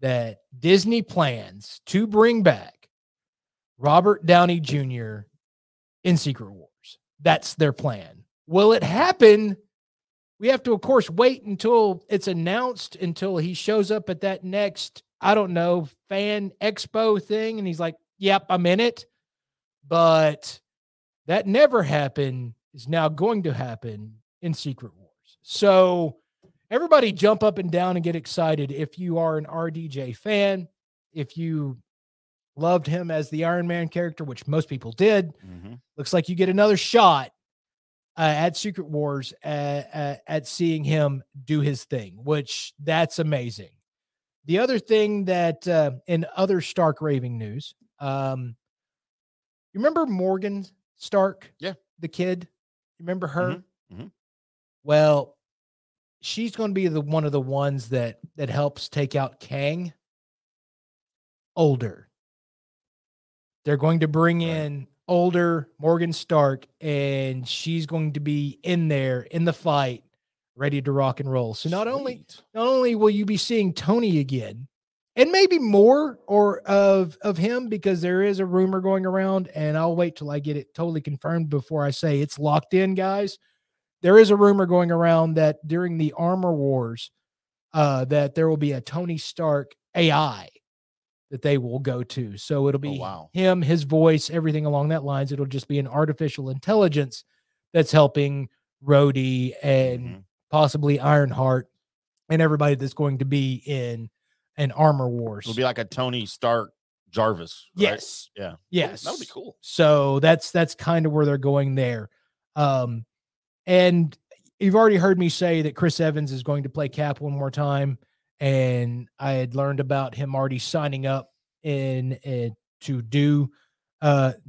that Disney plans to bring back Robert Downey Jr. in Secret Wars. That's their plan. Will it happen? We have to, of course, wait until it's announced, until he shows up at that next, I don't know, fan expo thing. And he's like, yep, I'm in it. But that never happened is now going to happen in Secret Wars. So everybody jump up and down and get excited. If you are an RDJ fan, if you loved him as the Iron Man character, which most people did, looks like you get another shot at Secret Wars at seeing him do his thing, which that's amazing. The other thing that in other Stark raving news, you remember Morgan Stark? Yeah. The kid? Remember her? Well, she's going to be the one of the ones that helps take out Kang older. They're going to bring in older Morgan Stark, and she's going to be in there in the fight, ready to rock and roll. So not only will you be seeing Tony again, and maybe more of him, because there is a rumor going around, and I'll wait till I get it totally confirmed before I say it's locked in, guys. There is a rumor going around that during the Armor Wars, that there will be a Tony Stark AI that they will go to. So it'll be him, his voice, everything along that lines. It'll just be an artificial intelligence that's helping Rhodey and possibly Ironheart and everybody that's going to be in an Armor Wars. It'll be like a Tony Stark Jarvis. Right? Yes. Yeah. Yes. That would be cool. So that's kind of where they're going there. And you've already heard me say that Chris Evans is going to play Cap one more time. And I had learned about him already signing up to do at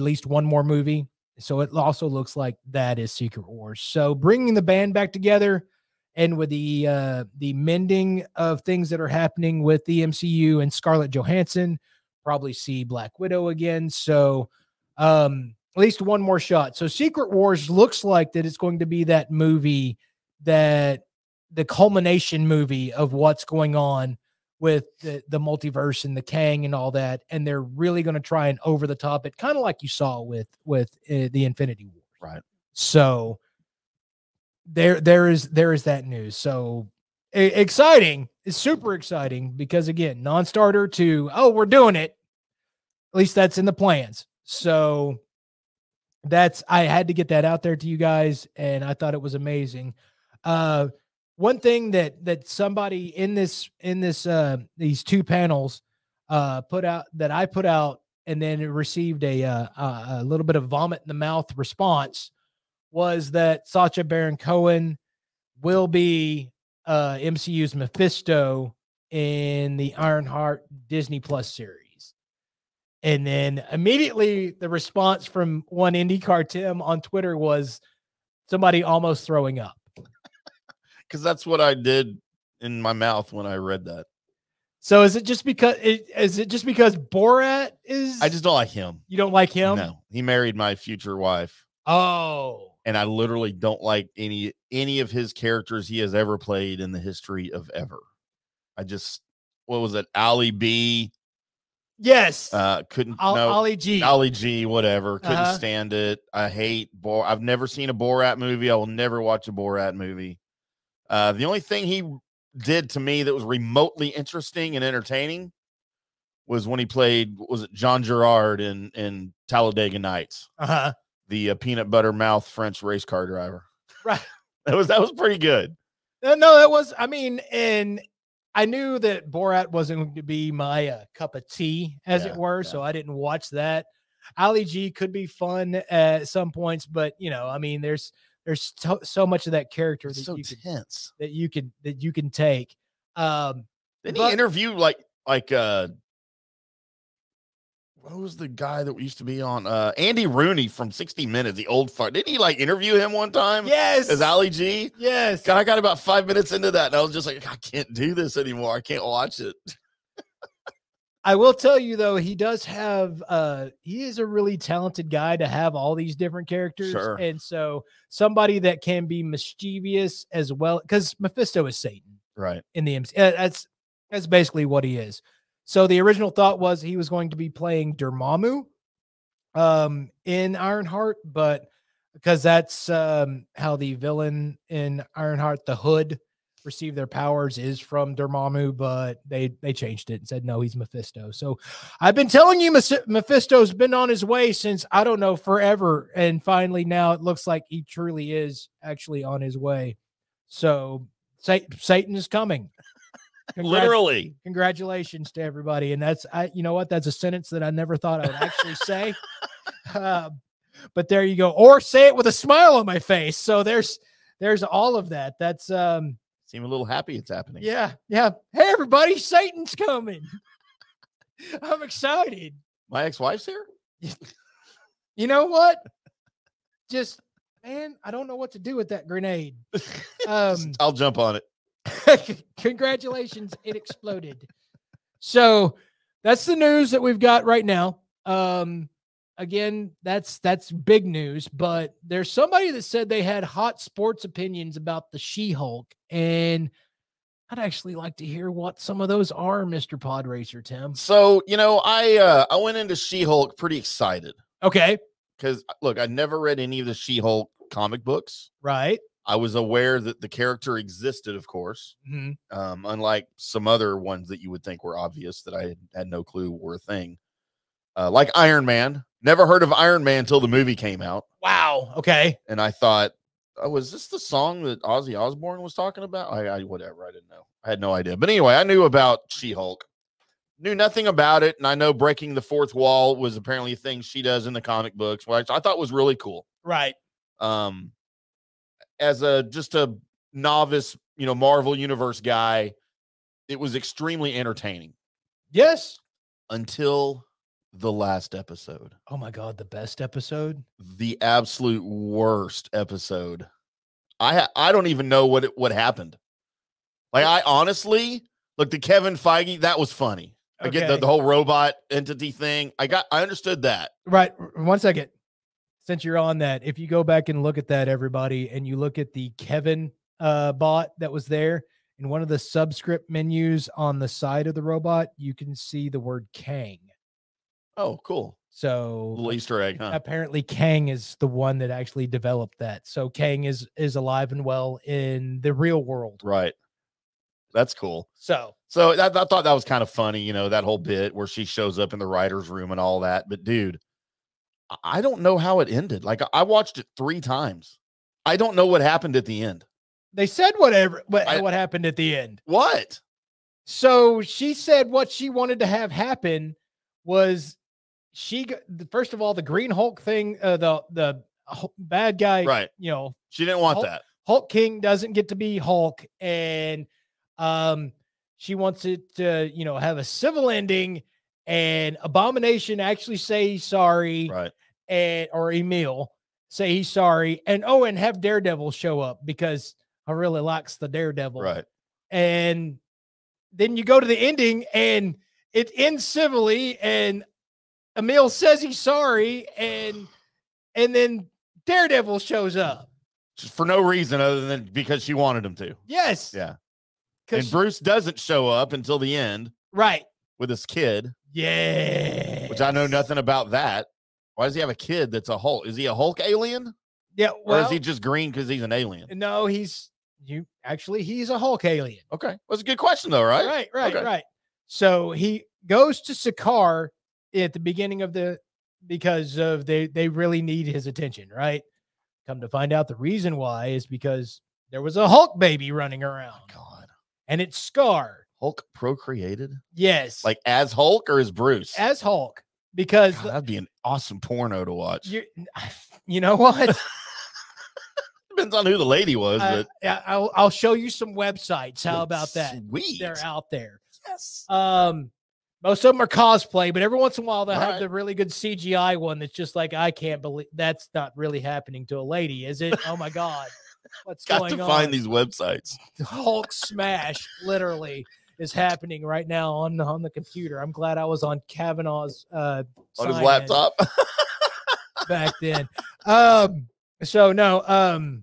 least one more movie. So it also looks like that is Secret Wars. So bringing the band back together, and with the mending of things that are happening with the MCU and Scarlett Johansson, probably see Black Widow again. So, at least one more shot. So Secret Wars looks like that it's going to be that movie, that the culmination movie of what's going on with the multiverse and the Kang and all that. And they're really going to try and over the top it, kind of like you saw with the Infinity War. Right. So there is that news. So exciting. It's super exciting, because again, non-starter to, oh, we're doing it. At least that's in the plans. So I had to get that out there to you guys, and I thought it was amazing. One thing that somebody in these two panels put out, that I put out, and then it received a little bit of vomit in the mouth response, was that Sacha Baron Cohen will be MCU's Mephisto in the Ironheart Disney Plus series. And then immediately the response from one IndyCar Tim on Twitter was somebody almost throwing up. Because that's what I did in my mouth when I read that. So is it just because Borat is? I just don't like him. You don't like him? No, he married my future wife. Oh. And I literally don't like any of his characters he has ever played in the history of ever. I just, what was it? Ali B. Yes. Ali G, whatever. Couldn't stand it. I hate Borat. I've never seen a Borat movie. I will never watch a Borat movie. The only thing he did to me that was remotely interesting and entertaining was when he played, was it John Gerard in Talladega Nights? The peanut butter mouth French race car driver. Right. That was pretty good. No, that was, I mean, and I knew that Borat wasn't going to be my cup of tea, as it were, so I didn't watch that. Ali G could be fun at some points, but you know, I mean, there's so much of that character that's so tense that you can take. Didn't he interview like what was the guy that used to be on Andy Rooney from 60 Minutes, the old fart? Didn't he like interview him one time? Yes. As Ali G? Yes. God, I got about 5 minutes into that, and I was just like, I can't do this anymore. I can't watch it. I will tell you though, he does have he is a really talented guy to have all these different characters. Sure. And so somebody that can be mischievous as well, because Mephisto is Satan, right? In the MCU, that's That's basically what he is. So the original thought was he was going to be playing Dormammu in Ironheart, but because that's how the villain in Ironheart, the Hood, received their powers is from Dormammu, but they changed it and said, no, he's Mephisto. So I've been telling you Mephisto's been on his way since, I don't know, forever. And finally now it looks like he truly is actually on his way. So Satan is coming. Literally. Congratulations to everybody. And that's, you know what? That's a sentence that I never thought I would actually say. But there you go. Or say it with a smile on my face. So there's all of that. That's, seem a little happy it's happening. Yeah. Yeah. Hey, everybody, Satan's coming. I'm excited. My ex-wife's here. You know what? Just, man, I don't know what to do with that grenade. I'll jump on it. Congratulations, it exploded. So that's the news that we've got right now. Again, that's big news, but there's somebody that said they had hot sports opinions about the She-Hulk, and I'd actually like to hear what some of those are, Mr. Podracer Tim. So, you know, I went into She-Hulk pretty excited. Okay. Because, look, I never read any of the She-Hulk comic books. Right. I was aware that the character existed, of course, unlike some other ones that you would think were obvious that I had no clue were a thing, like Iron Man. Never heard of Iron Man until the movie came out. Wow. Okay. And I thought, oh, was this the song that Ozzy Osbourne was talking about? I whatever. I didn't know. I had no idea. But anyway, I knew about She-Hulk. Knew nothing about it. And I know breaking the fourth wall was apparently a thing she does in the comic books, which I thought was really cool. Right. As just a novice, you know, Marvel Universe guy, it was extremely entertaining. Yes. Until the last episode. Oh my God, the best episode? The absolute worst episode. I don't even know what happened. Like, I honestly, look, the Kevin Feige, that was funny. Okay. I get the whole robot entity thing. I understood that. Right. One second. Since you're on that, if you go back and look at that, everybody, and you look at the Kevin bot that was there, in one of the subscript menus on the side of the robot, you can see the word Kang. Oh, cool. So little Easter egg, huh? Apparently Kang is the one that actually developed that. So Kang is alive and well in the real world. Right. That's cool. So I thought that was kind of funny, you know, that whole bit where she shows up in the writer's room and all that. But dude, I don't know how it ended. Like, I watched it 3 times. I don't know what happened at the end. They said what happened at the end. What? So she said what she wanted to have happen was she, first of all, the Green Hulk thing, the bad guy, right? You know, she didn't want that. Hulk King doesn't get to be Hulk, and she wants it to, you know, have a civil ending. And Abomination actually say sorry, right? And or Emil say he's sorry, and oh, and have Daredevil show up because I really likes the Daredevil, right? And then you go to the ending, and it ends civilly, and Emil says he's sorry, and then Daredevil shows up just for no reason other than because she wanted him to. Yes, yeah. And Bruce doesn't show up until the end, right? With his kid. Yeah, which I know nothing about that. Why does he have a kid that's a Hulk? Is he a Hulk alien? Yeah, well, or is he just green because he's an alien? No, he's a Hulk alien. Okay, well, that's a good question though, right? Right, okay. Right. So he goes to Sakaar at the beginning of because they really need his attention, right? Come to find out, the reason why is because there was a Hulk baby running around. Oh, God, and it's Scarred. Hulk procreated? Yes. Like as Hulk or as Bruce? As Hulk. Because God, that'd be an awesome porno to watch. You know what? Depends on who the lady was. But I'll show you some websites. How about that? Sweet. They're out there. Yes. Most of them are cosplay, but every once in a while they'll have the really good CGI one that's just like, I can't believe that's not really happening to a lady, is it? Oh my God. What's going on? Got to find these websites. Hulk smash, literally. Is happening right now on the computer. I'm glad I was on Kavanaugh's on his laptop back then. So no,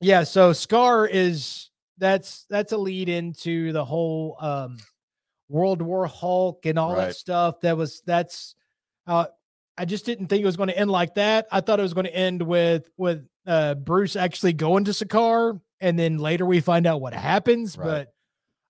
yeah. So Scar is that's a lead into the whole World War Hulk and all that stuff. I just didn't think it was going to end like that. I thought it was going to end with Bruce actually going to Sakaar, and then later we find out what happens.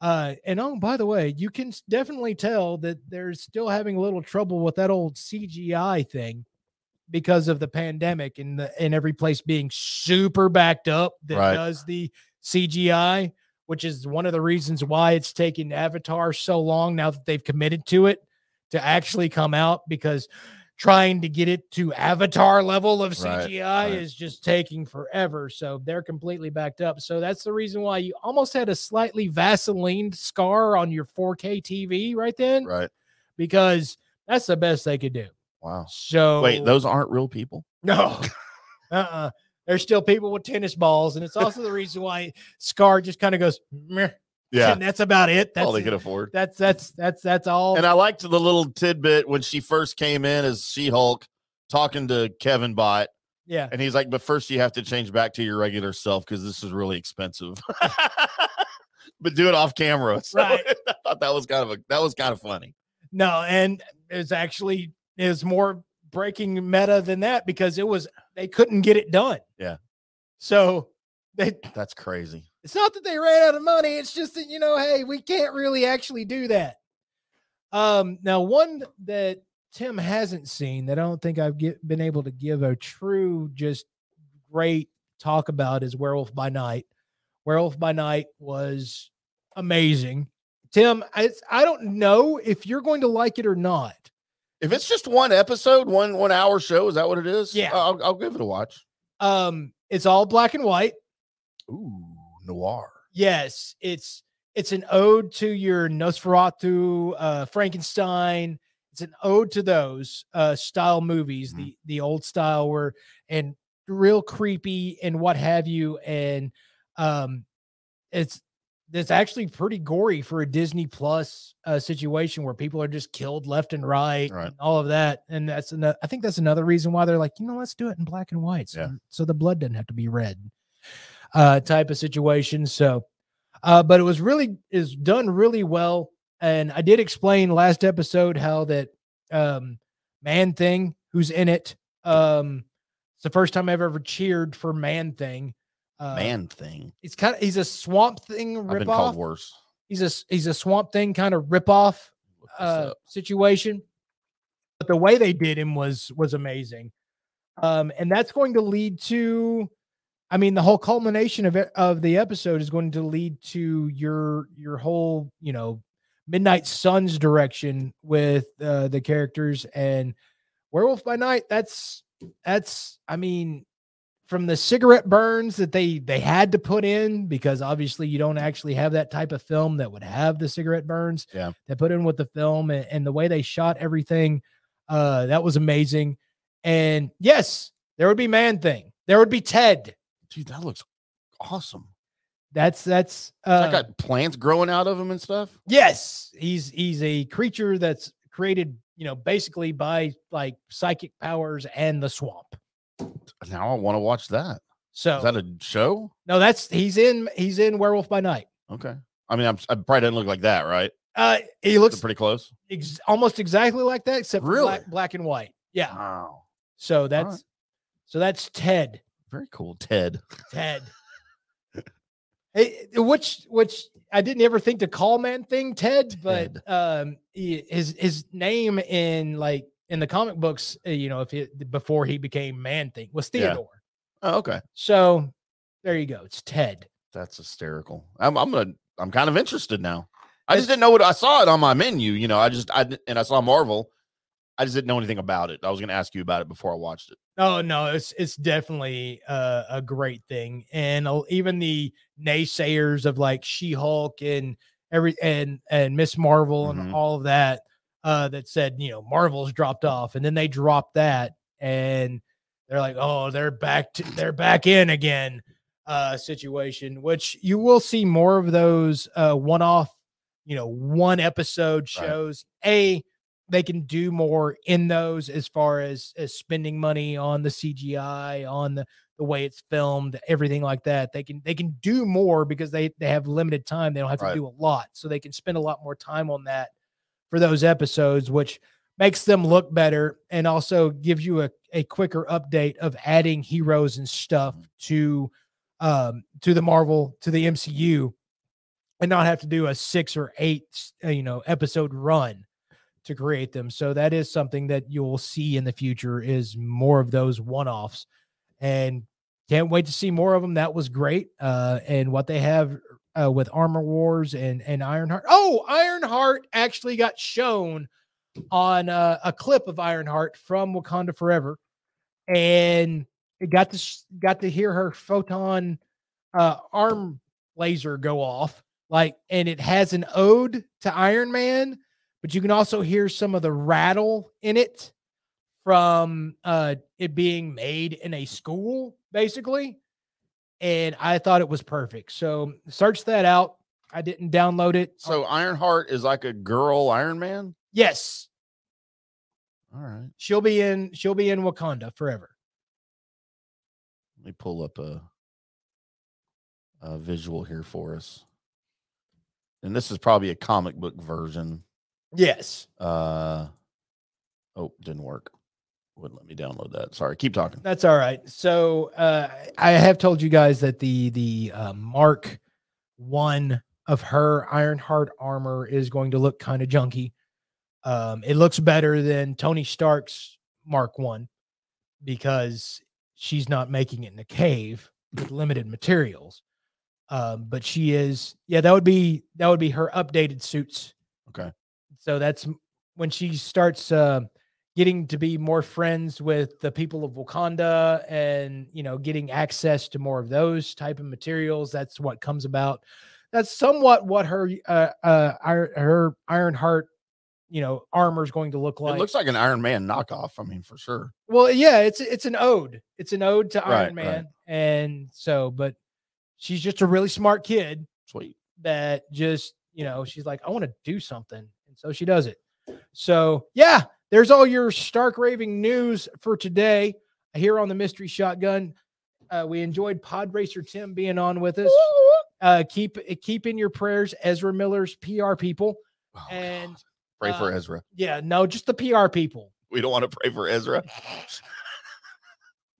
And oh, by the way, you can definitely tell that they're still having a little trouble with that old CGI thing because of the pandemic and every place being super backed up that does the CGI, which is one of the reasons why it's taken Avatar so long now that they've committed to it to actually come out, because trying to get it to Avatar level of CGI is just taking forever. So they're completely backed up. So that's the reason why you almost had a slightly Vaseline scar on your 4K TV right then. Right. Because that's the best they could do. Wow. So wait, those aren't real people? No. There's still people with tennis balls. And it's also the reason why Scar just kind of goes, meh. Yeah, and that's about it. That's all they could afford. That's all. And I liked the little tidbit when she first came in as She-Hulk talking to Kevin Bott. Yeah, and he's like, "But first, you have to change back to your regular self because this is really expensive." But do it off camera. So I thought that was kind of funny. No, and it's actually is more breaking meta than that because they couldn't get it done. Yeah, so that's crazy. It's not that they ran out of money. It's just that, you know, hey, we can't really actually do that. Now, one that Tim hasn't seen that I don't think I've been able to give a true, just great talk about is Werewolf by Night. Werewolf by Night was amazing. Tim, I don't know if you're going to like it or not. If it's just one episode, one hour show, is that what it is? Yeah. I'll give it a watch. It's all black and white. Ooh. Noir. Yes, it's an ode to your Nosferatu, Frankenstein. It's an ode to those style movies, the old style were and real creepy and what have you. And it's actually pretty gory for a Disney Plus situation where people are just killed left and right. And all of that. And that's I think that's another reason why they're like, you know, let's do it in black and white, so the blood doesn't have to be red. Type of situation. So, but it was is done really well. And I did explain last episode how that, Man Thing, who's in it. It's the first time I've ever cheered for Man Thing. Man Thing. He's a Swamp Thing ripoff. I've been called worse. He's a Swamp Thing kind of ripoff, situation. But the way they did him was amazing. And that's going to lead to, I mean, the whole culmination of the episode is going to lead to your whole, you know, Midnight Suns direction with the characters and Werewolf by Night. That's I mean, from the cigarette burns that they had to put in, because obviously you don't actually have that type of film that would have the cigarette burns that put in with the film and the way they shot everything. That was amazing. And yes, there would be Man Thing. There would be Ted. Dude, that looks awesome. That's got plants growing out of him and stuff. Yes, he's a creature that's created, you know, basically by like psychic powers and the swamp. Now I want to watch that. So is that a show? No, he's in Werewolf by Night. Okay, I mean, I probably didn't look like that, right? He looks pretty close, almost exactly like that, except really black and white. Yeah. Wow. So that's Ted. Very cool, Ted. Ted. Which I didn't ever think to call Man Thing Ted, but his name in the comic books, you know, before he became Man Thing was Theodore. Yeah. Oh, okay. So there you go. It's Ted. That's hysterical. I'm kind of interested now. I just didn't know what I saw it on my menu. You know, I saw Marvel. I just didn't know anything about it. I was going to ask you about it before I watched it. Oh, no, it's definitely a great thing. And even the naysayers of like She-Hulk and and Miss Marvel and all of that, that said, you know, Marvel's dropped off, and then they dropped that and they're like, oh, they're back in again situation, which you will see more of those one-off, you know, one episode shows. they can do more in those as far as spending money on the CGI, on the way it's filmed, everything like that. They can do more because they have limited time. They don't have to do a lot. So they can spend a lot more time on that for those episodes, which makes them look better and also gives you a quicker update of adding heroes and stuff to the Marvel, to the MCU, and not have to do a 6 or 8, you know, episode run to create them. So that is something that you'll see in the future, is more of those one-offs, and can't wait to see more of them. That was great. And what they have with Armor Wars and Ironheart. Oh, Ironheart actually got shown on a clip of Ironheart from Wakanda Forever, and it got to hear her photon arm laser go off, like, and it has an ode to Iron Man, but you can also hear some of the rattle in it from it being made in a school, basically. And I thought it was perfect. So search that out. I didn't download it. So Ironheart is like a girl Iron Man? Yes. All right. She'll be in Wakanda Forever. Let me pull up a visual here for us. And this is probably a comic book version. Yes. Oh, didn't work. Wouldn't let me download that. Sorry. Keep talking. That's all right. So I have told you guys that the Mark 1 of her Ironheart armor is going to look kind of junky. It looks better than Tony Stark's Mark 1 because she's not making it in a cave with limited materials. But she is. Yeah, that would be her updated suits. Okay. So that's when she starts getting to be more friends with the people of Wakanda and, you know, getting access to more of those type of materials. That's what comes about. That's somewhat what her Ironheart, you know, armor is going to look like. It looks like an Iron Man knockoff. I mean, for sure. Well, yeah, it's an ode. It's an ode to Iron Man. Right. And so, but she's just a really smart kid. Sweet. That just, you know, she's like, I want to do something. So she does it. So yeah, there's all your Stark Raving news for today here on the Mystery Shotgun. We enjoyed Pod Racer Tim being on with us. Keep in your prayers Ezra Miller's PR people. Oh, and God. Pray for Ezra. Yeah, no, just the PR people. We don't want to pray for Ezra.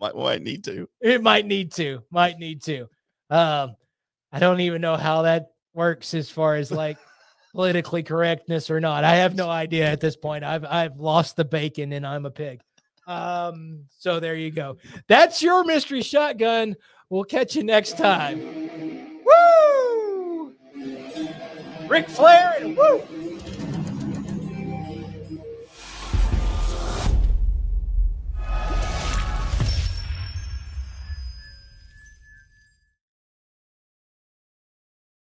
might need to. It might need to. Might need to. I don't even know how that works as far as like politically correctness or not. I have no idea at this point. I've lost the bacon and I'm a pig. So there you go. That's your Mystery Shotgun. We'll catch you next time. Woo! Ric Flair and woo!